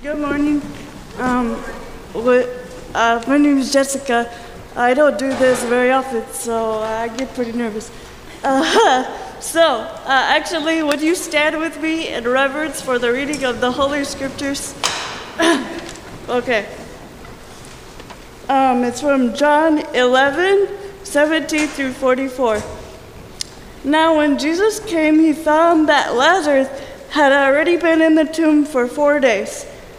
Good morning. My name is Jessica. I don't do this very often, so I get pretty nervous. Actually, would you stand with me in reverence for the reading of the Holy Scriptures? Okay. It's from John 11:17-44. Now when Jesus came, he found that Lazarus had already been in the tomb for 4 days.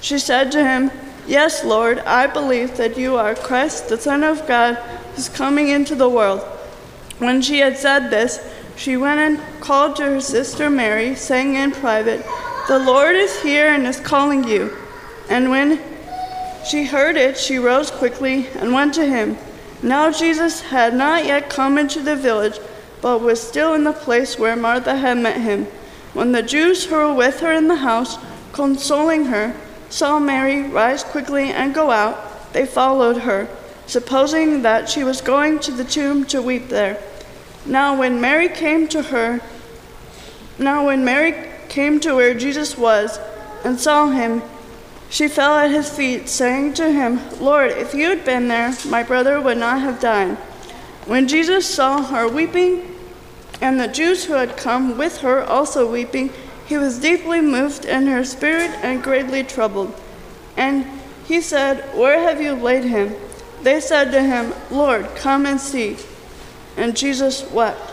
She said to him, "Yes, Lord, I believe that you are Christ, the Son of God, who is coming into the world." When she had said this, she went and called to her sister Mary, saying in private, "The Lord is here and is calling you." And when she heard it, she rose quickly and went to him. Now Jesus had not yet come into the village, but was still in the place where Martha had met him. When the Jews who were with her in the house, consoling her, saw Mary rise quickly and go out, they followed her, supposing that she was going to the tomb to weep there. Now when Mary came to where Jesus was and saw him, she fell at his feet, saying to him, "Lord, if you had been there, my brother would not have died." When Jesus saw her weeping, and the Jews who had come with her also weeping, he was deeply moved in her spirit and greatly troubled. And he said, "Where have you laid him?" They said to him, "Lord, come and see." And Jesus wept.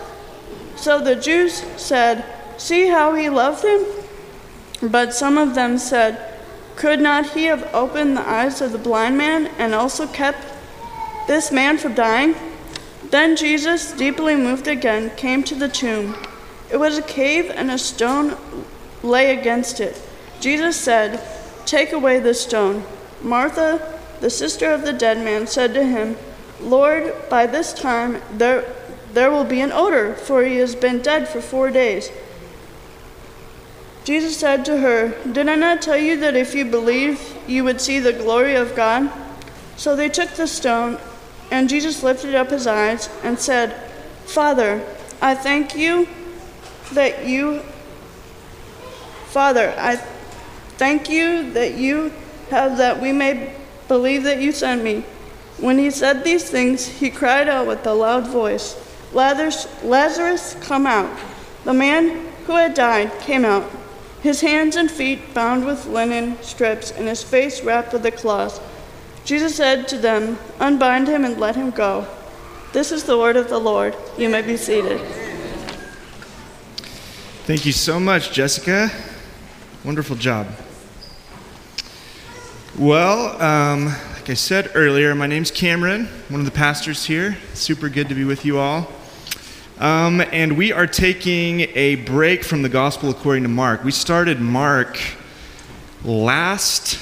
So the Jews said, "See how he loved him?" But some of them said, "Could not he have opened the eyes of the blind man and also kept this man from dying?" Then Jesus, deeply moved again, came to the tomb. It was a cave, and a stone lay against it. Jesus said, "Take away the stone." Martha, the sister of the dead man, said to him, "Lord, by this time there will be an odor, for he has been dead for 4 days." Jesus said to her, "Did I not tell you that if you believe, you would see the glory of God?" So they took the stone, and Jesus lifted up his eyes and said, Father, I thank you that you have that we may believe that you sent me." When he said these things, he cried out with a loud voice, "Lazarus, come out." The man who had died came out, his hands and feet bound with linen strips, and his face wrapped with a cloth. Jesus said to them, "Unbind him and let him go." This is the word of the Lord. You may be seated. Thank you so much, Jessica. Wonderful job. Well, like I said earlier, my name's Cameron, one of the pastors here. Super good to be with you all. And we are taking a break from the Gospel according to Mark. We started Mark last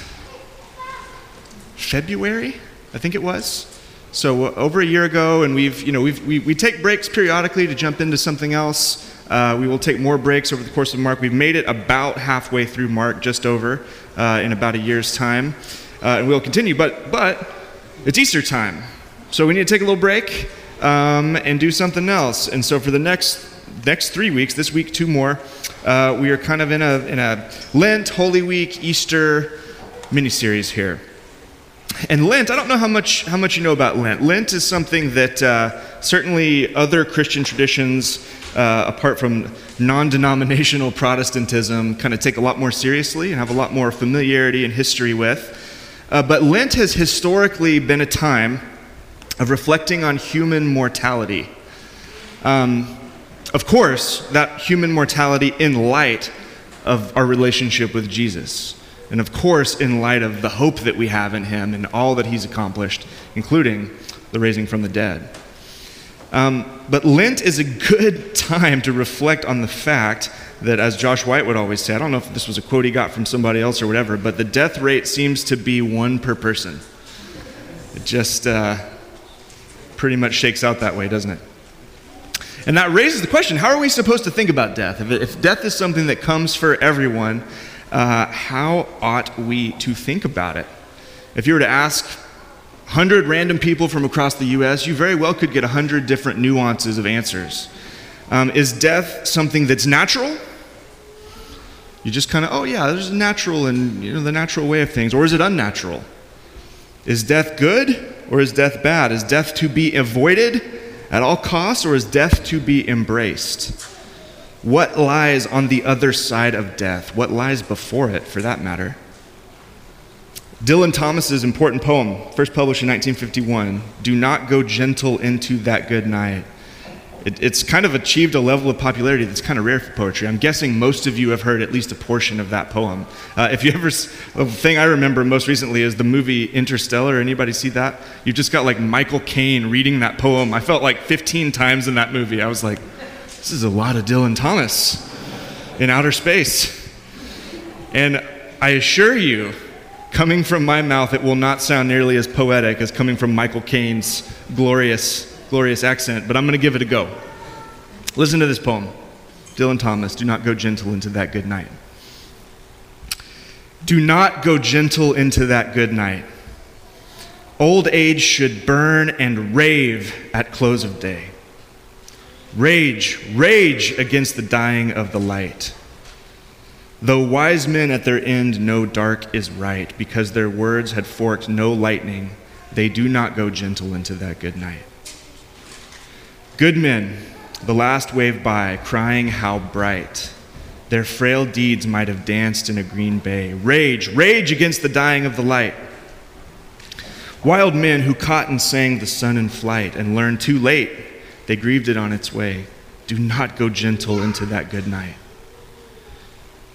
February, I think it was. So over a year ago, and we take breaks periodically to jump into something else. We will take more breaks over the course of Mark. We've made it about halfway through Mark, just over, in about a year's time. And we'll continue, but it's Easter time. So we need to take a little break. And do something else. And so for the next 3 weeks, this week 2 more, we are kind of in a Lent, Holy Week, Easter mini-series here. And Lent, I don't know how much you know about Lent. Lent is something that certainly other Christian traditions, apart from non-denominational Protestantism, kind of take a lot more seriously and have a lot more familiarity and history with. But Lent has historically been a time of reflecting on human mortality. Of course, that human mortality in light of our relationship with Jesus. And of course, in light of the hope that we have in him and all that he's accomplished, including the raising from the dead. But Lent is a good time to reflect on the fact that, as Josh White would always say, I don't know if this was a quote he got from somebody else or whatever, but the death rate seems to be one per person. It just pretty much shakes out that way, doesn't it? And that raises the question, how are we supposed to think about death? If death is something that comes for everyone, how ought we to think about it? If you were to ask 100 random people from across the U.S., you very well could get 100 different nuances of answers. Is death something that's natural? You just kind of, oh yeah, there's natural and the natural way of things. Or is it unnatural? Is death good or is death bad? Is death to be avoided at all costs or is death to be embraced? What lies on the other side of death? What lies before it, for that matter? Dylan Thomas's important poem, first published in 1951, "Do Not Go Gentle Into That Good Night." It's kind of achieved a level of popularity that's kind of rare for poetry. I'm guessing most of you have heard at least a portion of that poem. If you ever, the thing I remember most recently is the movie Interstellar. Anybody see that? You've just got like Michael Caine reading that poem. I felt like 15 times in that movie. I was like, this is a lot of Dylan Thomas in outer space. And I assure you, coming from my mouth, it will not sound nearly as poetic as coming from Michael Caine's glorious accent, but I'm going to give it a go. Listen to this poem. Dylan Thomas, "Do Not Go Gentle Into That Good Night." Do not go gentle into that good night. Old age should burn and rave at close of day. Rage, rage against the dying of the light. Though wise men at their end know dark is right, because their words had forked no lightning, they do not go gentle into that good night. Good men, the last wave by, crying how bright. Their frail deeds might have danced in a green bay. Rage, rage against the dying of the light. Wild men who caught and sang the sun in flight and learned too late, they grieved it on its way. Do not go gentle into that good night.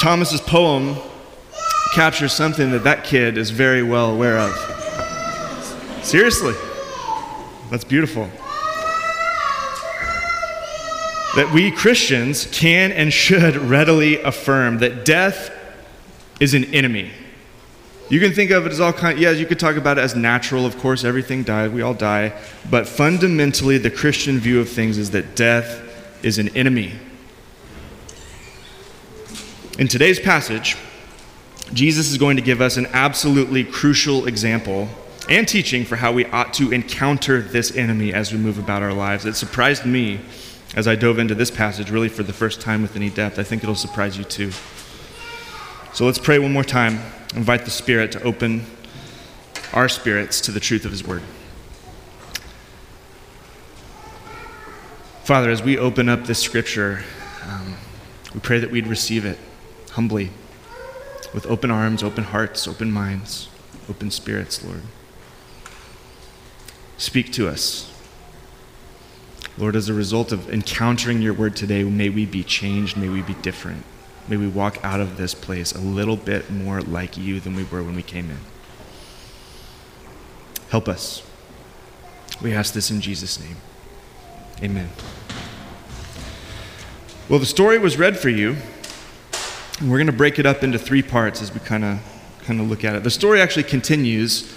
Thomas's poem captures something that kid is very well aware of. Seriously, that's beautiful. That we Christians can and should readily affirm that death is an enemy. You can think of it as all kind. Yes, you could talk about it as natural. Of course, everything dies. We all die. But fundamentally, the Christian view of things is that death is an enemy. In today's passage, Jesus is going to give us an absolutely crucial example and teaching for how we ought to encounter this enemy as we move about our lives. It surprised me as I dove into this passage really for the first time with any depth. I think it'll surprise you too. So let's pray one more time. Invite the Spirit to open our spirits to the truth of his word. Father, as we open up this scripture, we pray that we'd receive it humbly, with open arms, open hearts, open minds, open spirits, Lord. Speak to us. Lord, as a result of encountering your word today, may we be changed, may we be different. May we walk out of this place a little bit more like you than we were when we came in. Help us. We ask this in Jesus' name. Amen. Well, the story was read for you, and we're going to break it up into three parts as we kind of look at it. The story actually continues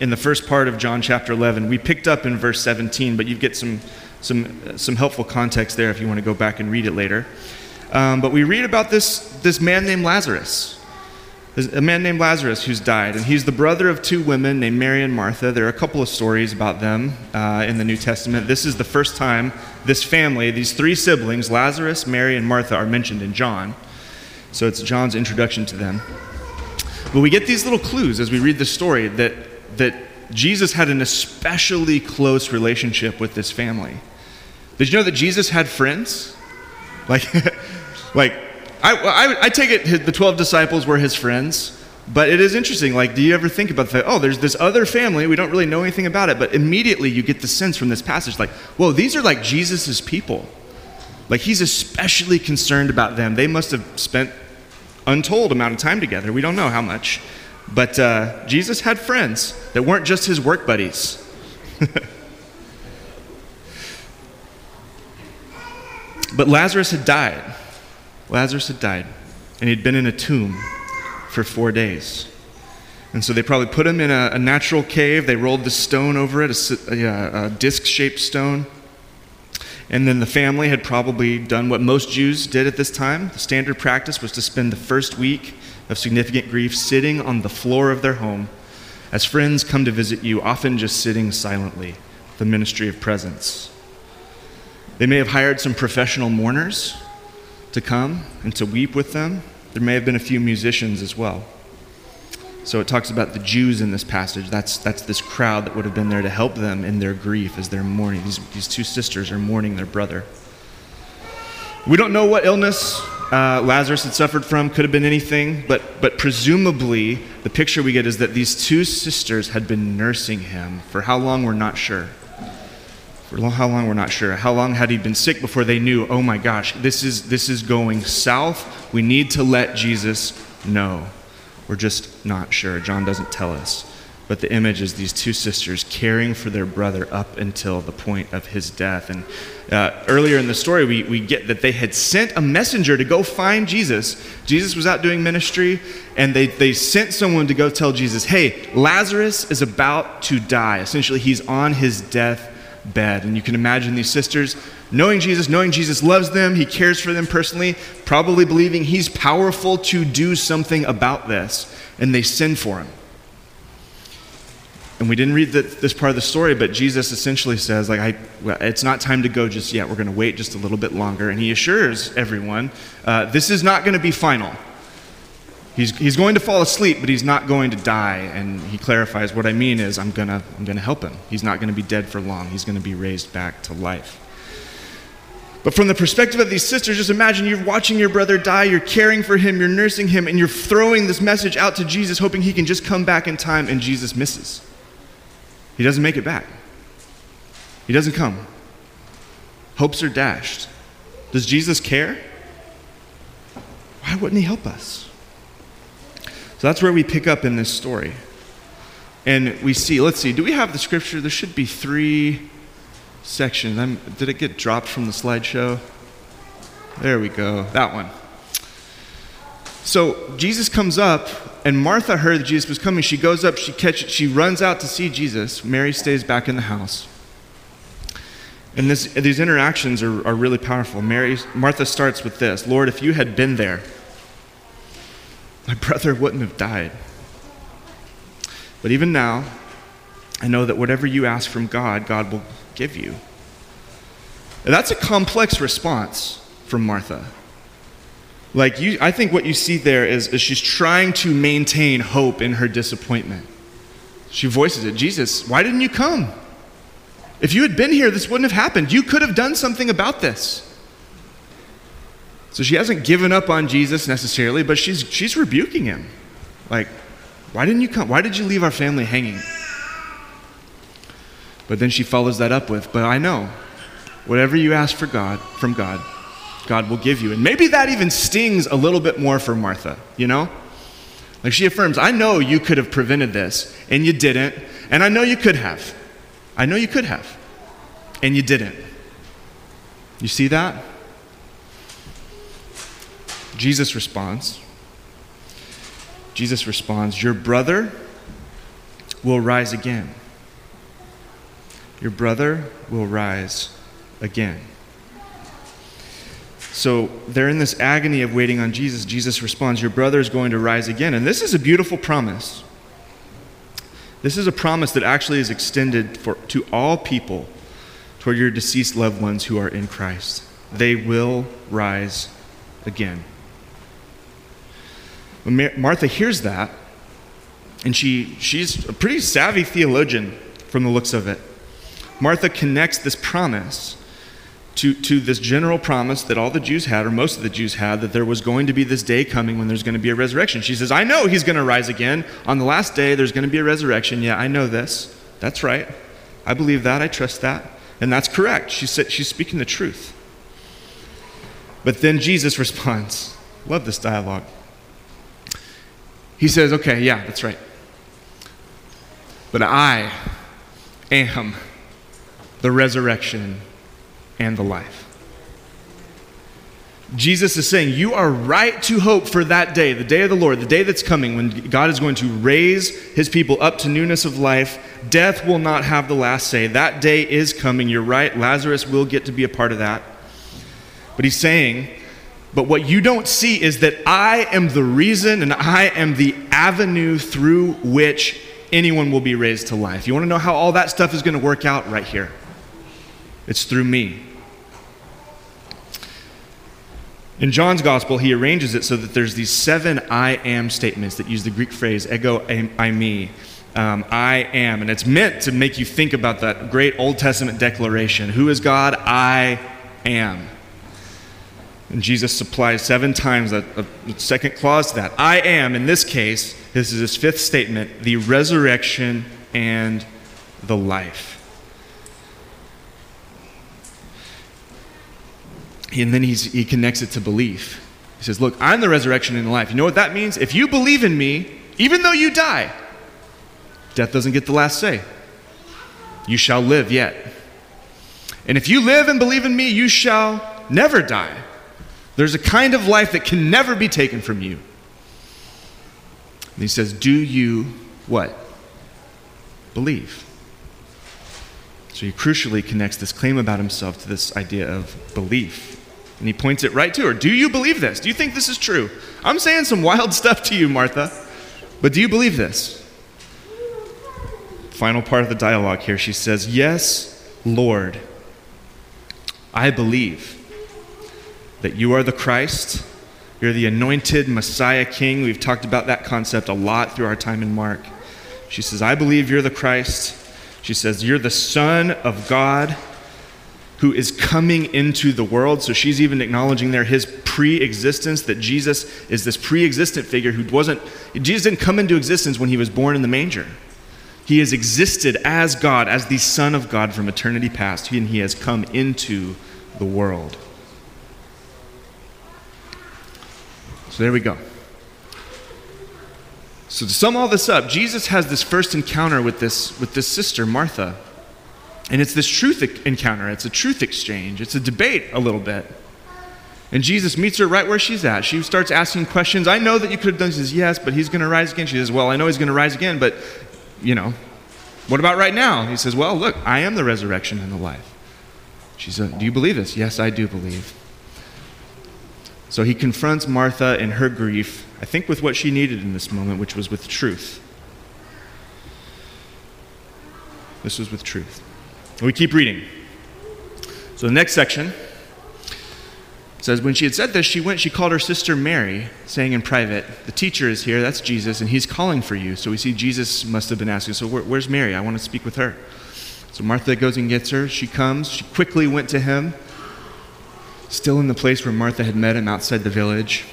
in the first part of John chapter 11. We picked up in verse 17, but you get some helpful context there if you want to go back and read it later. But we read about this man named Lazarus. There's a man named Lazarus who's died, and he's the brother of two women named Mary and Martha. There are a couple of stories about them in the New Testament. This is the first time this family, these three siblings, Lazarus, Mary, and Martha, are mentioned in John. So it's John's introduction to them. But we get these little clues as we read the story that Jesus had an especially close relationship with this family. Did you know that Jesus had friends? I take it the 12 disciples were his friends, but it is interesting. Like, do you ever think about the fact, oh, there's this other family, we don't really know anything about it, but immediately you get the sense from this passage, like, whoa, these are like Jesus's people. Like, he's especially concerned about them. They must have spent untold amount of time together. We don't know how much, but Jesus had friends that weren't just his work buddies. But Lazarus had died. Lazarus had died, and he'd been in a tomb for 4 days. And so they probably put him in a natural cave. They rolled the stone over it, a disc-shaped stone. And then the family had probably done what most Jews did at this time. The standard practice was to spend the first week of significant grief sitting on the floor of their home as friends come to visit you, often just sitting silently, the ministry of presence. They may have hired some professional mourners to come and to weep with them. There may have been a few musicians as well. So it talks about the Jews in this passage. That's this crowd that would have been there to help them in their grief as they're mourning. These two sisters are mourning their brother. We don't know what illness Lazarus had suffered from. Could have been anything, but presumably the picture we get is that these two sisters had been nursing him for how long we're not sure. How long had he been sick before they knew, oh my gosh, this is going south. We need to let Jesus know. We're just not sure. John doesn't tell us. But the image is these two sisters caring for their brother up until the point of his death. And earlier in the story, we get that they had sent a messenger to go find Jesus. Jesus was out doing ministry, and they sent someone to go tell Jesus, hey, Lazarus is about to die. Essentially, he's on his death bed. And you can imagine these sisters knowing Jesus loves them, he cares for them personally, probably believing he's powerful to do something about this, and they send for him. And we didn't read this part of the story, but Jesus essentially says, it's not time to go just yet. We're going to wait just a little bit longer. And he assures everyone, this is not going to be final. He's going to fall asleep, but he's not going to die. And he clarifies, what I mean is I'm gonna help him. He's not going to be dead for long. He's going to be raised back to life. But from the perspective of these sisters, just imagine you're watching your brother die, you're caring for him, you're nursing him, and you're throwing this message out to Jesus, hoping he can just come back in time, and Jesus misses. He doesn't make it back. He doesn't come. Hopes are dashed. Does Jesus care? Why wouldn't he help us? So that's where we pick up in this story. And we see, do we have the scripture? There should be 3 sections. Did it get dropped from the slideshow? There we go, that one. So Jesus comes up, and Martha heard that Jesus was coming. She goes up, she runs out to see Jesus. Mary stays back in the house. And these interactions are really powerful. Martha starts with this, Lord, if you had been there, my brother wouldn't have died. But even now, I know that whatever you ask from God, God will give you. And that's a complex response from Martha. I think what you see there is she's trying to maintain hope in her disappointment. She voices it, Jesus, why didn't you come? If you had been here, this wouldn't have happened. You could have done something about this. So she hasn't given up on Jesus necessarily, but she's rebuking him. Why didn't you come? Why did you leave our family hanging? But then she follows that up with, but I know, whatever you ask from God, God will give you. And maybe that even stings a little bit more for Martha, you know? She affirms, I know you could have prevented this, and you didn't, and I know you could have. I know you could have, and you didn't. You see that? Jesus responds, your brother will rise again. Your brother will rise again. So they're in this agony of waiting on Jesus. Jesus responds, your brother is going to rise again. And this is a beautiful promise. This is a promise that actually is extended to all people toward your deceased loved ones who are in Christ. They will rise again. When Martha hears that, and she's a pretty savvy theologian from the looks of it, Martha connects this promise to this general promise that all the Jews had, or most of the Jews had, that there was going to be this day coming when there's going to be a resurrection. She says, I know he's going to rise again. On the last day, there's going to be a resurrection. Yeah, I know this. That's right. I believe that. I trust that. And that's correct. She's speaking the truth. But then Jesus responds. Love this dialogue. He says, okay, yeah, that's right. But I am the resurrection and the life. Jesus is saying, you are right to hope for that day, the day of the Lord, the day that's coming when God is going to raise his people up to newness of life. Death will not have the last say. That day is coming. You're right. Lazarus will get to be a part of that. But he's saying, but what you don't see is that I am the reason and I am the avenue through which anyone will be raised to life. You want to know how all that stuff is going to work out? Right here. It's through me. In John's gospel, he arranges it so that there's these 7 I am statements that use the Greek phrase ego eimi, I am. And it's meant to make you think about that great Old Testament declaration. Who is God? I am. And Jesus supplies 7 times a second clause to that. I am, in this case, this is his 5th statement, the resurrection and the life. And then he connects it to belief. He says, look, I'm the resurrection and the life. You know what that means? If you believe in me, even though you die, death doesn't get the last say. You shall live yet. And if you live and believe in me, you shall never die. There's a kind of life that can never be taken from you. And he says, do you what? Believe. So he crucially connects this claim about himself to this idea of belief. And he points it right to her. Do you believe this? Do you think this is true? I'm saying some wild stuff to you, Martha, but do you believe this? Final part of the dialogue here. She says, yes, Lord, I believe that you are the Christ. You're the anointed Messiah King. We've talked about that concept a lot through our time in Mark. She says, I believe you're the Christ. She says, you're the Son of God who is coming into the world. So she's even acknowledging there his pre-existence, that Jesus is this pre-existent figure Jesus didn't come into existence when he was born in the manger. He has existed as God, as the Son of God from eternity past, and he has come into the world. So there we go. So to sum all this up, Jesus has this first encounter with this sister, Martha. And it's this truth encounter. It's a truth exchange. It's a debate a little bit. And Jesus meets her right where she's at. She starts asking questions. I know that you could have done this. She says, yes, but he's going to rise again. She says, well, I know he's going to rise again, but, what about right now? He says, well, look, I am the resurrection and the life. She says, do you believe this? Yes, I do believe. So he confronts Martha in her grief, I think with what she needed in this moment, which was with truth. This was with truth. We keep reading. So the next section says, when she had said this, she called her sister Mary, saying in private, the teacher is here, that's Jesus, and he's calling for you. So we see Jesus must have been asking, so where's Mary? I want to speak with her. So Martha goes and gets her. She comes. She quickly went to him. Still in the place where Martha had met him outside the village.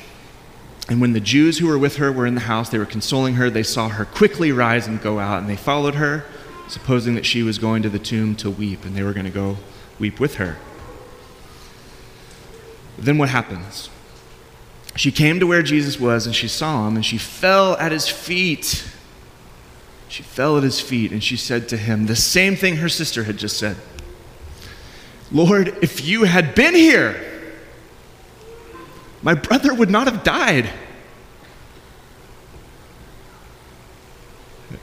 And when the Jews who were with her were in the house, they were consoling her. They saw her quickly rise and go out, and they followed her, supposing that she was going to the tomb to weep, and they were going to go weep with her. But then what happens? She came to where Jesus was, and she saw him, and she fell at his feet. She fell at his feet, and she said to him the same thing her sister had just said. Lord, if you had been here, my brother would not have died.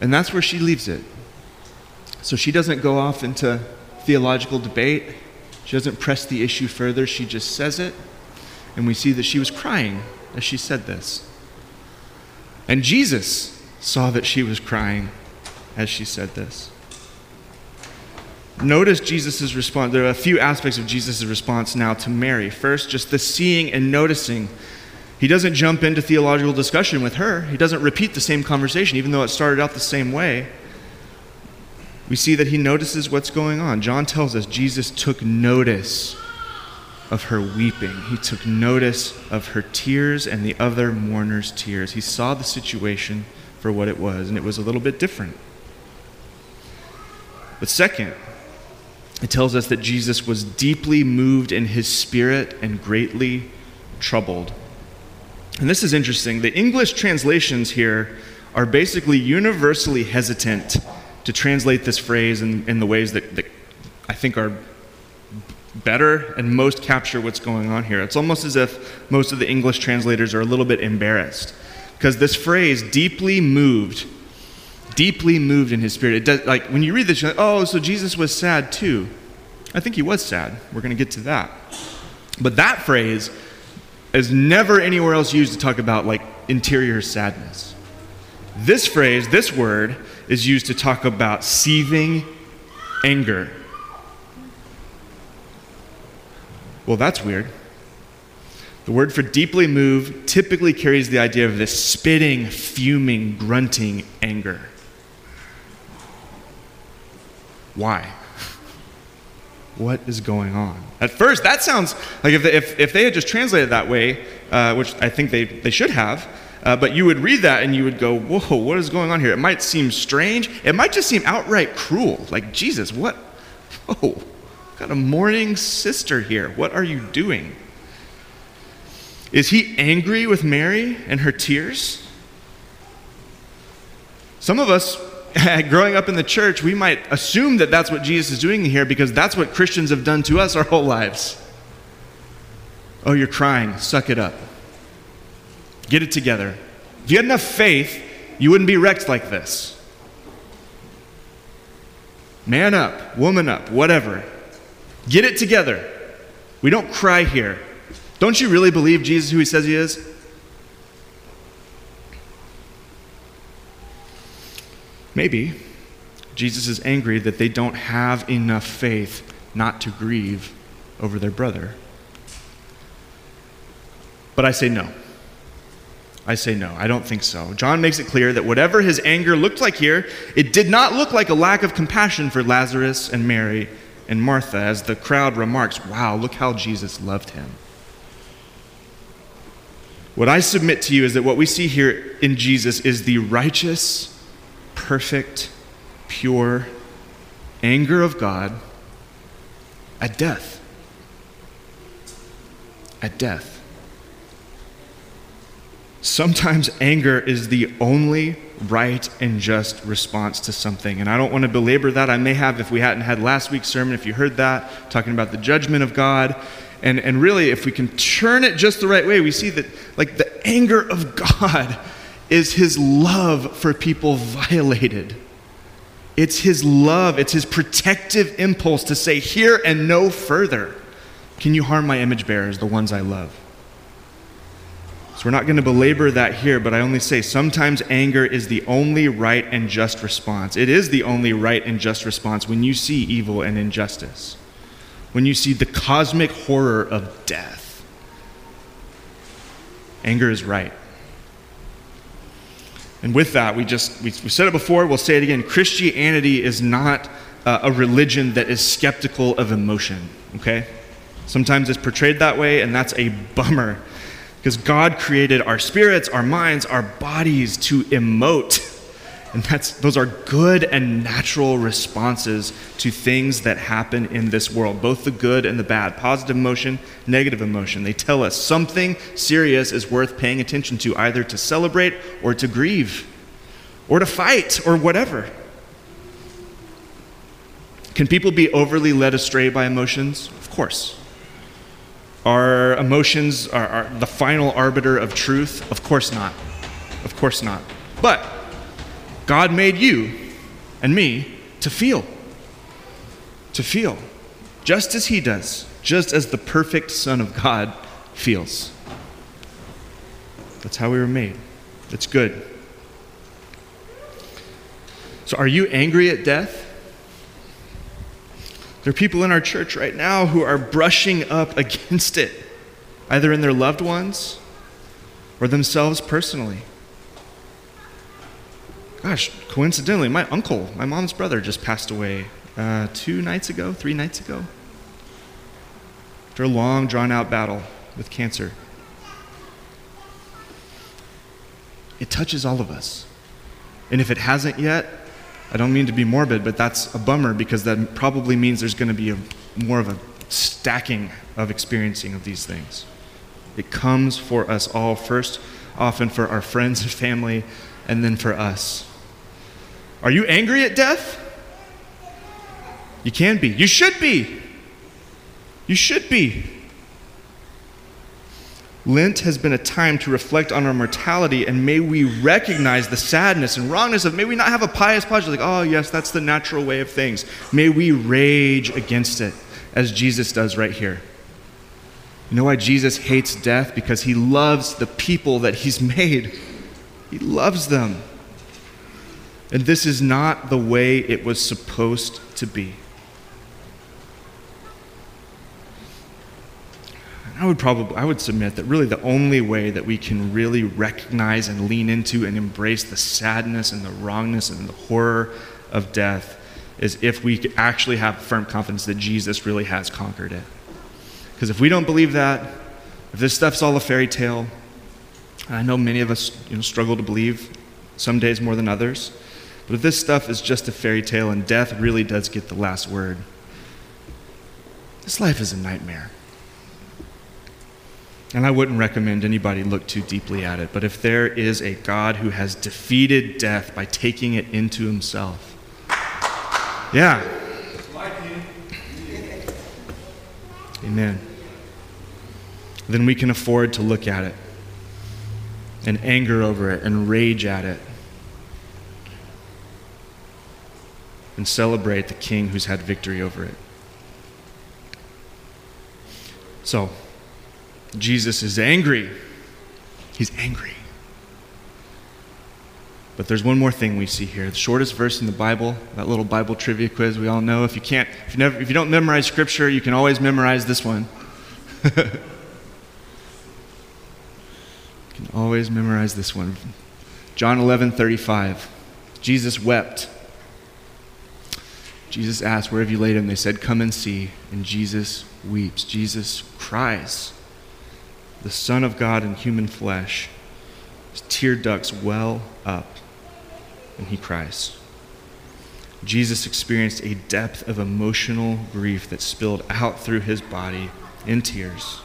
And that's where she leaves it. So she doesn't go off into theological debate. She doesn't press the issue further. She just says it. And we see that she was crying as she said this. And Jesus saw that she was crying as she said this. Notice Jesus' response. There are a few aspects of Jesus' response now to Mary. First, just the seeing and noticing. He doesn't jump into theological discussion with her. He doesn't repeat the same conversation, even though it started out the same way. We see that he notices what's going on. John tells us Jesus took notice of her weeping. He took notice of her tears and the other mourners' tears. He saw the situation for what it was, and it was a little bit different. But second, it tells us that Jesus was deeply moved in his spirit and greatly troubled. And this is interesting. The English translations here are basically universally hesitant to translate this phrase in the ways that I think are better and most capture what's going on here. It's almost as if most of the English translators are a little bit embarrassed because this phrase, deeply moved in his spirit. It does, like when you read this, you're like, oh, so Jesus was sad too. I think he was sad. We're going to get to that. But that phrase is never anywhere else used to talk about like interior sadness. This phrase, this word, is used to talk about seething anger. Well, that's weird. The word for deeply moved typically carries the idea of this spitting, fuming, grunting anger. Why? What is going on? At first, that sounds like if they had just translated that way, which I think they should have, but you would read that and you would go, whoa, what is going on here? It might seem strange. It might just seem outright cruel. Like, Jesus, what? Whoa, got a mourning sister here. What are you doing? Is he angry with Mary and her tears? Some of us, growing up in the church, we might assume that that's what Jesus is doing here because that's what Christians have done to us our whole lives. Oh, you're crying. Suck it up. Get it together. If you had enough faith, you wouldn't be wrecked like this. Man up, woman up, whatever. Get it together. We don't cry here. Don't you really believe Jesus who he says he is? Maybe Jesus is angry that they don't have enough faith not to grieve over their brother. But I say no. I say no, I don't think so. John makes it clear that whatever his anger looked like here, it did not look like a lack of compassion for Lazarus and Mary and Martha, as the crowd remarks, wow, look how Jesus loved him. What I submit to you is that what we see here in Jesus is the righteous, perfect, pure anger of God at death. At death. Sometimes anger is the only right and just response to something. And I don't want to belabor that. I may have if we hadn't had last week's sermon, if you heard that, talking about the judgment of God. And really, if we can turn it just the right way, we see that like the anger of God is his love for people violated. It's his love. It's his protective impulse to say, here and no further. Can you harm my image bearers, the ones I love? So we're not going to belabor that here, but I only say sometimes anger is the only right and just response. It is the only right and just response when you see evil and injustice, when you see the cosmic horror of death. Anger is right. And with that, we said it before, we'll say it again. Christianity is not a religion that is skeptical of emotion, okay? Sometimes it's portrayed that way, and that's a bummer. Because God created our spirits, our minds, our bodies to emote. And those are good and natural responses to things that happen in this world, both the good and the bad, positive emotion, negative emotion. They tell us something serious is worth paying attention to, either to celebrate or to grieve or to fight or whatever. Can people be overly led astray by emotions? Of course. Our emotions are the final arbiter of truth? Of course not. Of course not. But God made you and me to feel. To feel. Just as he does. Just as the perfect Son of God feels. That's how we were made. It's good. So are you angry at death? There are people in our church right now who are brushing up against it, either in their loved ones or themselves personally. Gosh, coincidentally, my uncle, my mom's brother, just passed away 3 nights ago, after a long, drawn-out battle with cancer. It touches all of us. And if it hasn't yet, I don't mean to be morbid, but that's a bummer, because that probably means there's going to be more of a stacking of experiencing of these things. It comes for us all, first often for our friends and family, and then for us. Are you angry at death? You can be. You should be. You should be. Lent has been a time to reflect on our mortality, and may we recognize the sadness and wrongness of, may we not have a pious posture, like, oh yes, that's the natural way of things. May we rage against it, as Jesus does right here. You know why Jesus hates death? Because he loves the people that he's made. He loves them. And this is not the way it was supposed to be. I would submit that really the only way that we can really recognize and lean into and embrace the sadness and the wrongness and the horror of death is if we actually have firm confidence that Jesus really has conquered it. Because if we don't believe that, if this stuff's all a fairy tale, and I know many of us, struggle to believe, some days more than others, but if this stuff is just a fairy tale and death really does get the last word, this life is a nightmare. And I wouldn't recommend anybody look too deeply at it, but if there is a God who has defeated death by taking it into himself, yeah. Amen. Then we can afford to look at it and anger over it and rage at it and celebrate the King who's had victory over it. So, Jesus is angry. He's angry. But there's one more thing we see here. The shortest verse in the Bible, that little Bible trivia quiz we all know. If you don't memorize Scripture, you can always memorize this one. You can always memorize this one. John 11:35. Jesus wept. Jesus asked, "Where have you laid him?" They said, "Come and see." And Jesus weeps. Jesus cries. The Son of God in human flesh, his tear ducts well up, and he cries. Jesus experienced a depth of emotional grief that spilled out through his body in tears.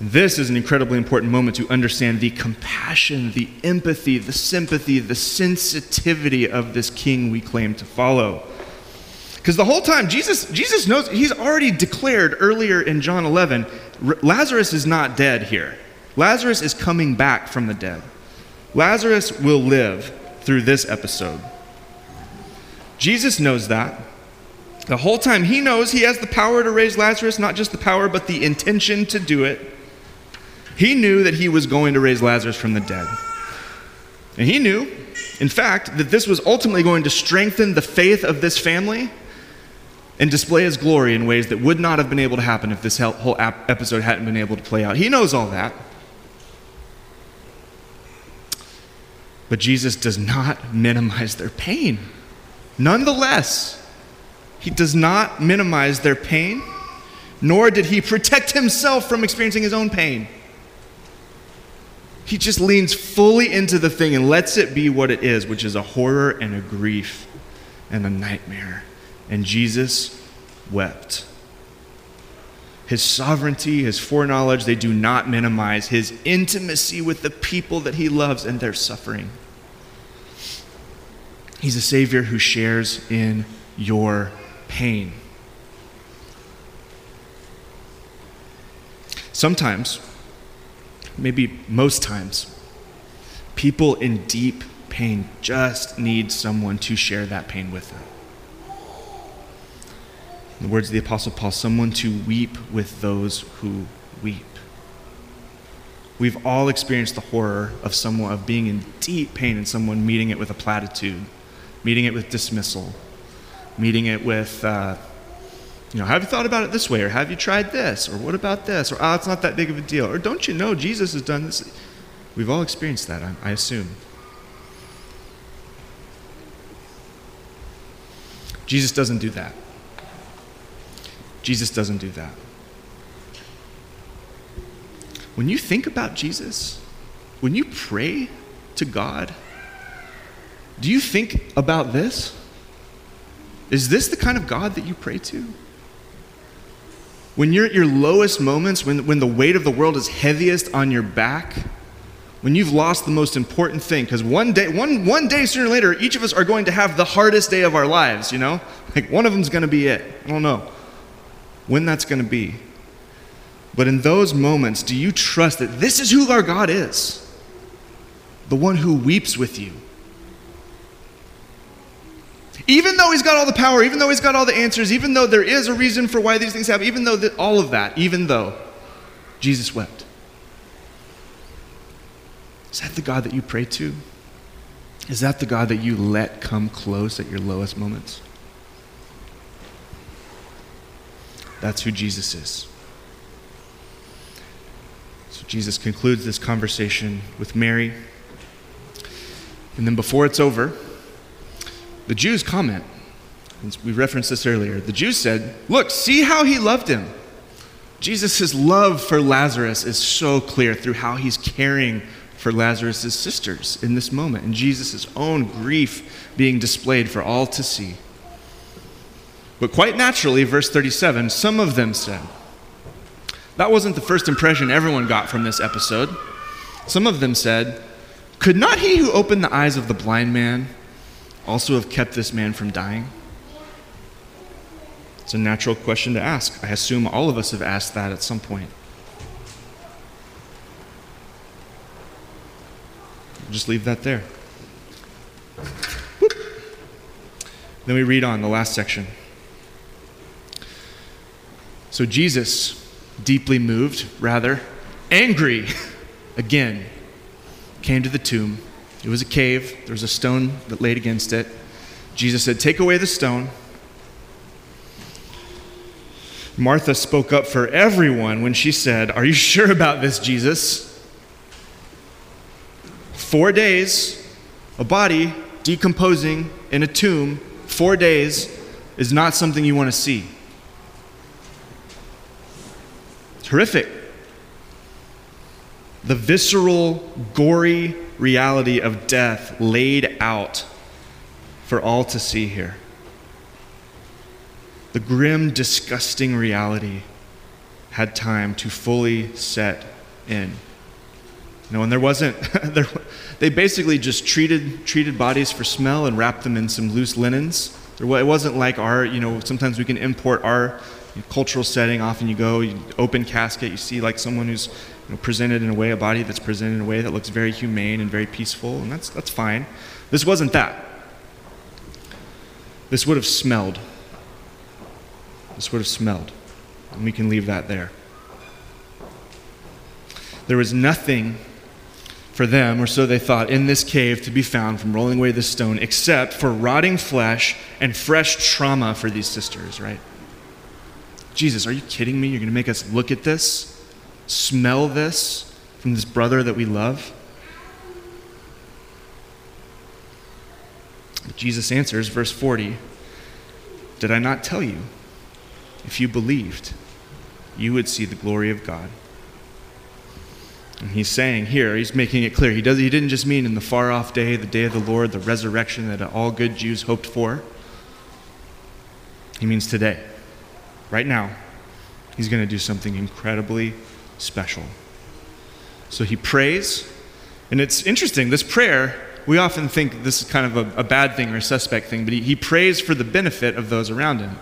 And this is an incredibly important moment to understand the compassion, the empathy, the sympathy, the sensitivity of this King we claim to follow. Because the whole time, Jesus knows, he's already declared earlier in John 11, Lazarus is not dead here. Lazarus is coming back from the dead. Lazarus will live through this episode. Jesus knows that. The whole time he knows he has the power to raise Lazarus, not just the power, but the intention to do it. He knew that he was going to raise Lazarus from the dead. And he knew, in fact, that this was ultimately going to strengthen the faith of this family and display his glory in ways that would not have been able to happen if this whole episode hadn't been able to play out. He knows all that. But Jesus does not minimize their pain. Nonetheless, he does not minimize their pain, nor did he protect himself from experiencing his own pain. He just leans fully into the thing and lets it be what it is, which is a horror and a grief and a nightmare. And Jesus wept. His sovereignty, his foreknowledge, they do not minimize his intimacy with the people that he loves and their suffering. He's a Savior who shares in your pain. Sometimes, maybe most times, people in deep pain just need someone to share that pain with them. In the words of the Apostle Paul, someone to weep with those who weep. We've all experienced the horror of someone, of being in deep pain and someone meeting it with a platitude, meeting it with dismissal, meeting it with, have you thought about it this way? Or have you tried this? Or what about this? Or, it's not that big of a deal. Or don't you know Jesus has done this? We've all experienced that, I assume. Jesus doesn't do that. Jesus doesn't do that. When you think about Jesus, when you pray to God, do you think about this? Is this the kind of God that you pray to? When you're at your lowest moments, when the weight of the world is heaviest on your back, when you've lost the most important thing, because one day sooner or later, each of us are going to have the hardest day of our lives, Like one of them's going to be it. I don't know when that's going to be. But in those moments, do you trust that this is who our God is? The one who weeps with you. Even though he's got all the power, even though he's got all the answers, even though there is a reason for why these things happen, even though all of that, even though Jesus wept. Is that the God that you pray to? Is that the God that you let come close at your lowest moments? That's who Jesus is. So Jesus concludes this conversation with Mary. And then before it's over, the Jews comment. We referenced this earlier. The Jews said, "Look, see how he loved him." Jesus' love for Lazarus is so clear through how he's caring for Lazarus' sisters in this moment, and Jesus' own grief being displayed for all to see. But quite naturally, verse 37, some of them said, that wasn't the first impression everyone got from this episode. Some of them said, could not he who opened the eyes of the blind man also have kept this man from dying? It's a natural question to ask. I assume all of us have asked that at some point. Just leave that there. Whoop. Then we read on the last section. So Jesus, deeply moved, rather angry, again, came to the tomb. It was a cave. There was a stone that laid against it. Jesus said, "Take away the stone." Martha spoke up for everyone when she said, "Are you sure about this, Jesus? 4 days, a body decomposing in a tomb, 4 days is not something you want to see." Terrific. The visceral, gory reality of death laid out for all to see here. The grim, disgusting reality had time to fully set in. And there wasn't, they basically just treated bodies for smell and wrapped them in some loose linens. It wasn't like our, sometimes we can import our cultural setting. Often you go, you open casket, you see like someone who's presented in a way, a body that's presented in a way that looks very humane and very peaceful, and that's fine. This wasn't that. This would have smelled. And we can leave that there. There was nothing for them, or so they thought, in this cave to be found from rolling away this stone, except for rotting flesh and fresh trauma for these sisters, right? Jesus, are you kidding me? You're going to make us look at this, smell this from this brother that we love? Jesus answers, verse 40, "Did I not tell you? If you believed, you would see the glory of God." And he's saying here, he's making it clear. He didn't just mean in the far-off day, the day of the Lord, the resurrection that all good Jews hoped for. He means today. Right now, he's going to do something incredibly special. So he prays. And it's interesting, this prayer, we often think this is kind of a bad thing or a suspect thing, but he prays for the benefit of those around him.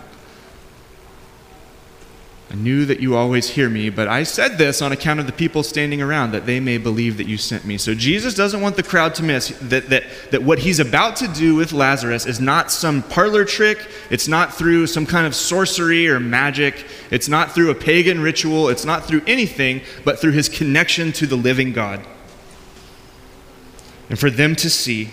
I knew that you always hear me, but I said this on account of the people standing around, that they may believe that you sent me. So Jesus doesn't want the crowd to miss that what he's about to do with Lazarus is not some parlor trick. It's not through some kind of sorcery or magic. It's not through a pagan ritual. It's not through anything, but through his connection to the living God. And for them to see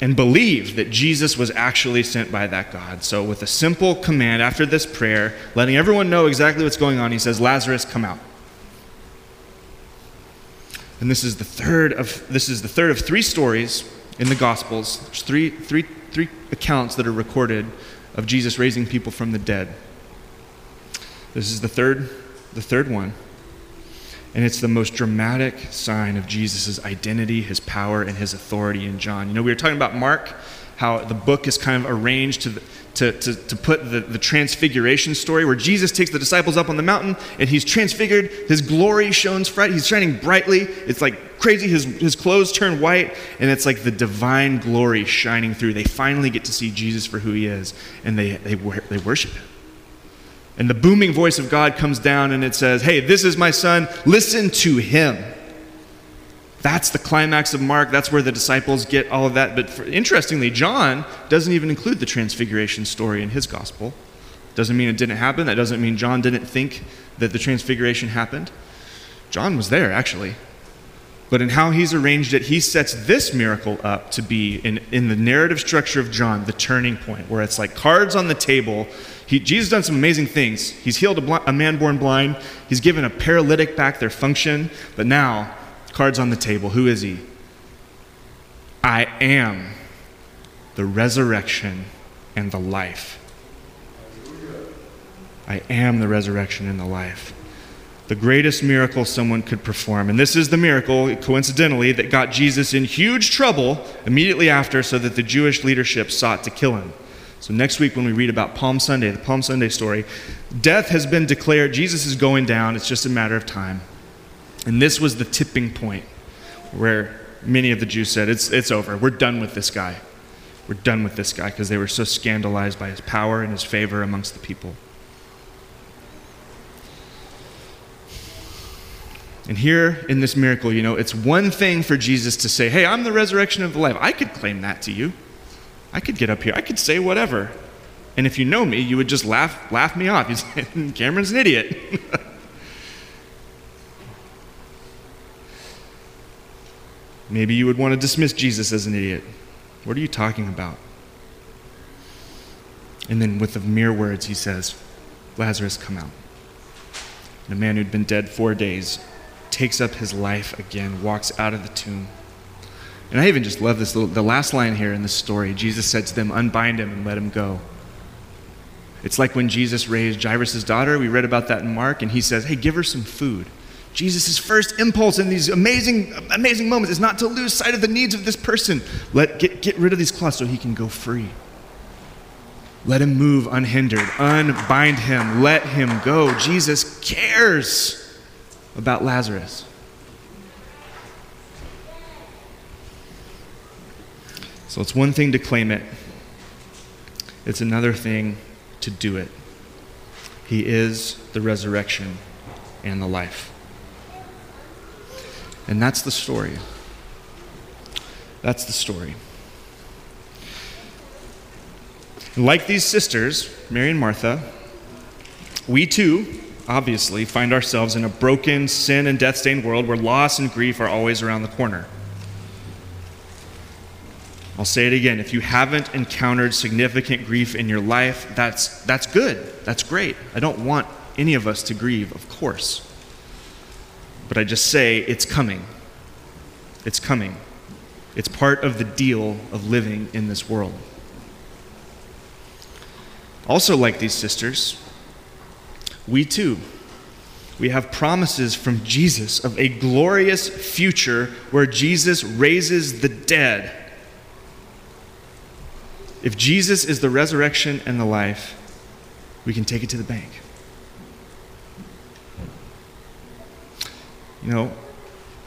and believe that Jesus was actually sent by that God. So with a simple command after this prayer, letting everyone know exactly what's going on, he says, Lazarus, come out. And this is the third of three stories in the Gospels. There's three accounts that are recorded of Jesus raising people from the dead. This is the third one. And it's the most dramatic sign of Jesus' identity, his power, and his authority in John. You know, we were talking about Mark, how the book is kind of arranged to put the transfiguration story where Jesus takes the disciples up on the mountain and he's transfigured. His glory shines bright. He's shining brightly. It's like crazy. His clothes turn white, and it's like the divine glory shining through. They finally get to see Jesus for who he is, and they worship him. And the booming voice of God comes down and it says, hey, this is my son, listen to him. That's the climax of Mark. That's where the disciples get all of that. But interestingly, John doesn't even include the transfiguration story in his gospel. Doesn't mean it didn't happen. That doesn't mean John didn't think that the transfiguration happened. John was there, actually. But in how he's arranged it, he sets this miracle up to be, in the narrative structure of John, the turning point, where it's like cards on the table. Jesus has done some amazing things. He's healed a man born blind. He's given a paralytic back their function. But now, cards on the table. Who is he? I am the resurrection and the life. I am the resurrection and the life. The greatest miracle someone could perform. And this is the miracle, coincidentally, that got Jesus in huge trouble immediately after, so that the Jewish leadership sought to kill him. So next week when we read about Palm Sunday, the Palm Sunday story, death has been declared. Jesus is going down. It's just a matter of time. And this was the tipping point where many of the Jews said, it's over. We're done with this guy. We're done with this guy, because they were so scandalized by his power and his favor amongst the people. And here in this miracle, you know, it's one thing for Jesus to say, hey, I'm the resurrection of the life. I could claim that to you. I could get up here. I could say whatever. And if you know me, you would just laugh me off. You'd say, Cameron's an idiot. Maybe you would want to dismiss Jesus as an idiot. What are you talking about? And then with the mere words, he says, Lazarus, come out. The man who'd been dead 4 days takes up his life again, walks out of the tomb. And I even just love this the last line here in this story. Jesus said to them, unbind him and let him go. It's like when Jesus raised Jairus' daughter. We read about that in Mark, and he says, hey, give her some food. Jesus' first impulse in these amazing moments is not to lose sight of the needs of this person. Get rid of these cloths so he can go free. Let him move unhindered. Unbind him. Let him go. Jesus cares about Lazarus. So it's one thing to claim it. It's another thing to do it. He is the resurrection and the life. And that's the story. That's the story. Like these sisters, Mary and Martha, we too, obviously, find ourselves in a broken, sin and death-stained world where loss and grief are always around the corner. I'll say it again. If you haven't encountered significant grief in your life, that's good. That's great. I don't want any of us to grieve, of course. But I just say it's coming. It's coming. It's part of the deal of living in this world. Also, like these sisters, we too, we have promises from Jesus of a glorious future where Jesus raises the dead. If Jesus is the resurrection and the life, we can take it to the bank. You know,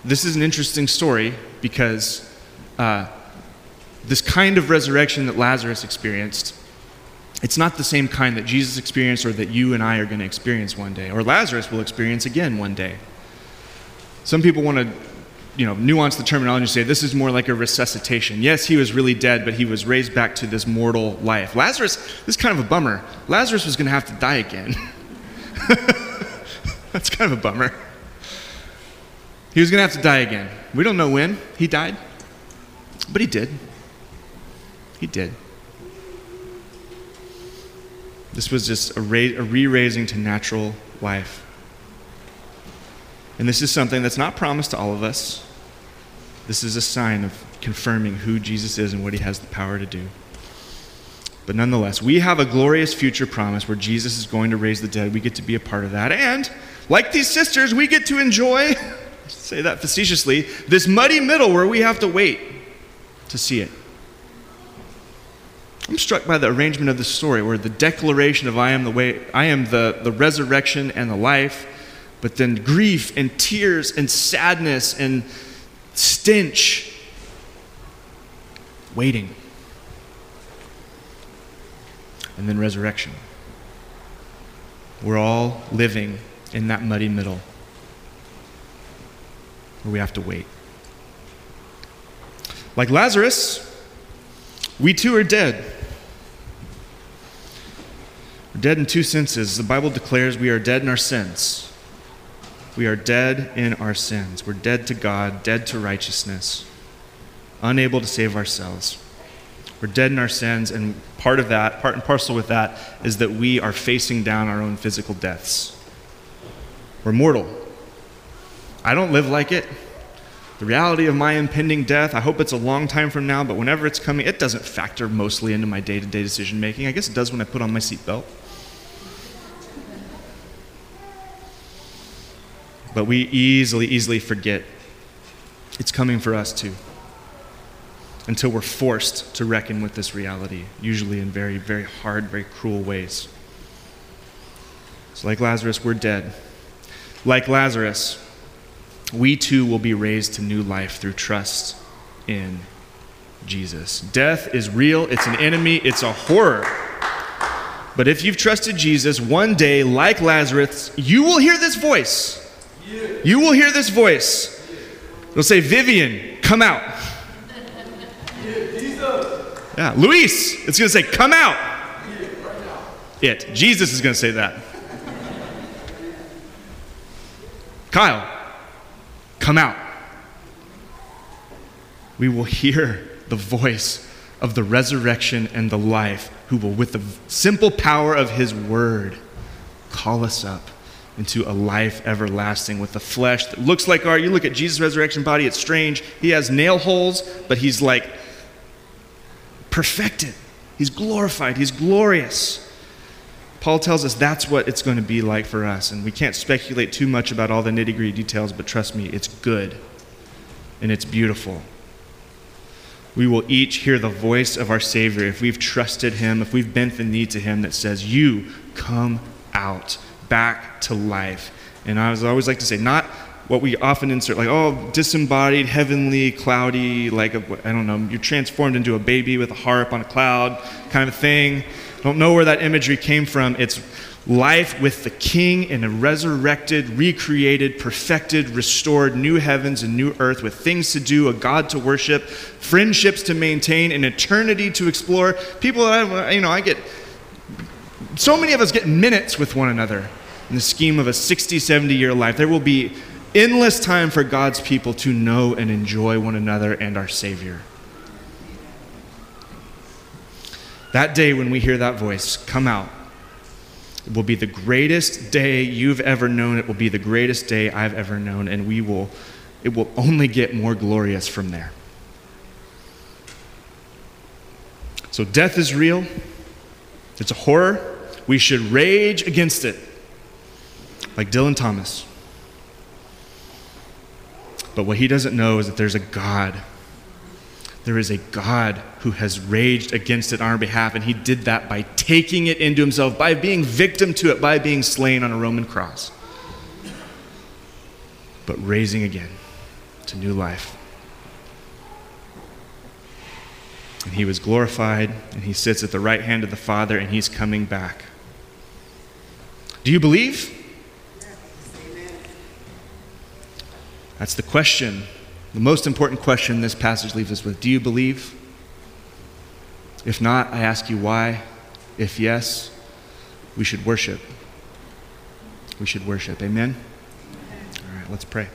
this is an interesting story because this kind of resurrection that Lazarus experienced It's not the same kind that Jesus experienced or that you and I are going to experience one day, or Lazarus will experience again one day. Some people want to, nuance the terminology and say this is more like a resuscitation. Yes, he was really dead, but he was raised back to this mortal life. Lazarus, this is kind of a bummer. Lazarus was going to have to die again. That's kind of a bummer. He was going to have to die again. We don't know when he died, but he did. He did. This was just a re-raising to natural life. And this is something that's not promised to all of us. This is a sign of confirming who Jesus is and what he has the power to do. But nonetheless, we have a glorious future promise where Jesus is going to raise the dead. We get to be a part of that. And like these sisters, we get to enjoy, say that facetiously, this muddy middle where we have to wait to see it. I'm struck by the arrangement of the story where the declaration of I am the way, I am the resurrection and the life, but then grief and tears and sadness and stench, waiting, and then resurrection. We're all living in that muddy middle where we have to wait. Like Lazarus, we too are dead. We're dead in two senses. The Bible declares we are dead in our sins. We are dead in our sins. We're dead to God, dead to righteousness, unable to save ourselves. We're dead in our sins, and part of that, part and parcel with that, is that we are facing down our own physical deaths. We're mortal. I don't live like it. The reality of my impending death, I hope it's a long time from now, but whenever it's coming, it doesn't factor mostly into my day-to-day decision-making. I guess it does when I put on my seatbelt. But we easily forget it's coming for us too, until we're forced to reckon with this reality, usually in very, very hard, very cruel ways. So like Lazarus, we're dead. Like Lazarus, we too will be raised to new life through trust in Jesus. Death is real, it's an enemy, it's a horror. But if you've trusted Jesus, one day, like Lazarus, you will hear this voice. You will hear this voice. It'll say, Vivian, come out. Yeah, Luis, it's going to say, come out. Jesus is going to say that. Kyle, come out. We will hear the voice of the resurrection and the life who will, with the simple power of his word, call us up into a life everlasting with the flesh that looks like our, you look at Jesus' resurrection body, it's strange. He has nail holes, but he's like perfected. He's glorified. He's glorious. Paul tells us that's what it's going to be like for us, and we can't speculate too much about all the nitty-gritty details, but trust me, it's good, and it's beautiful. We will each hear the voice of our Savior if we've trusted him, if we've bent the knee to him that says, you come out, back to life. And I always like to say, not what we often insert, like, oh, disembodied, heavenly, cloudy, like, you're transformed into a baby with a harp on a cloud kind of thing. Don't know where that imagery came from. It's life with the King in a resurrected, recreated, perfected, restored new heavens and new earth with things to do, a God to worship, friendships to maintain, an eternity to explore. People that so many of us get minutes with one another in the scheme of a 60, 70-year life. There will be endless time for God's people to know and enjoy one another and our Savior. That day when we hear that voice, come out, it will be the greatest day you've ever known. It will be the greatest day I've ever known, and it will only get more glorious from there. So death is real. It's a horror. We should rage against it, like Dylan Thomas. But what he doesn't know is that there's a God. There is a God who has raged against it on our behalf, and he did that by taking it into himself, by being victim to it, by being slain on a Roman cross, but raising again to new life. And he was glorified, and he sits at the right hand of the Father, and he's coming back. Do you believe? Amen. That's the question, the most important question this passage leaves us with. Do you believe? If not, I ask you why. If yes, we should worship. We should worship. Amen? Amen. All right, let's pray.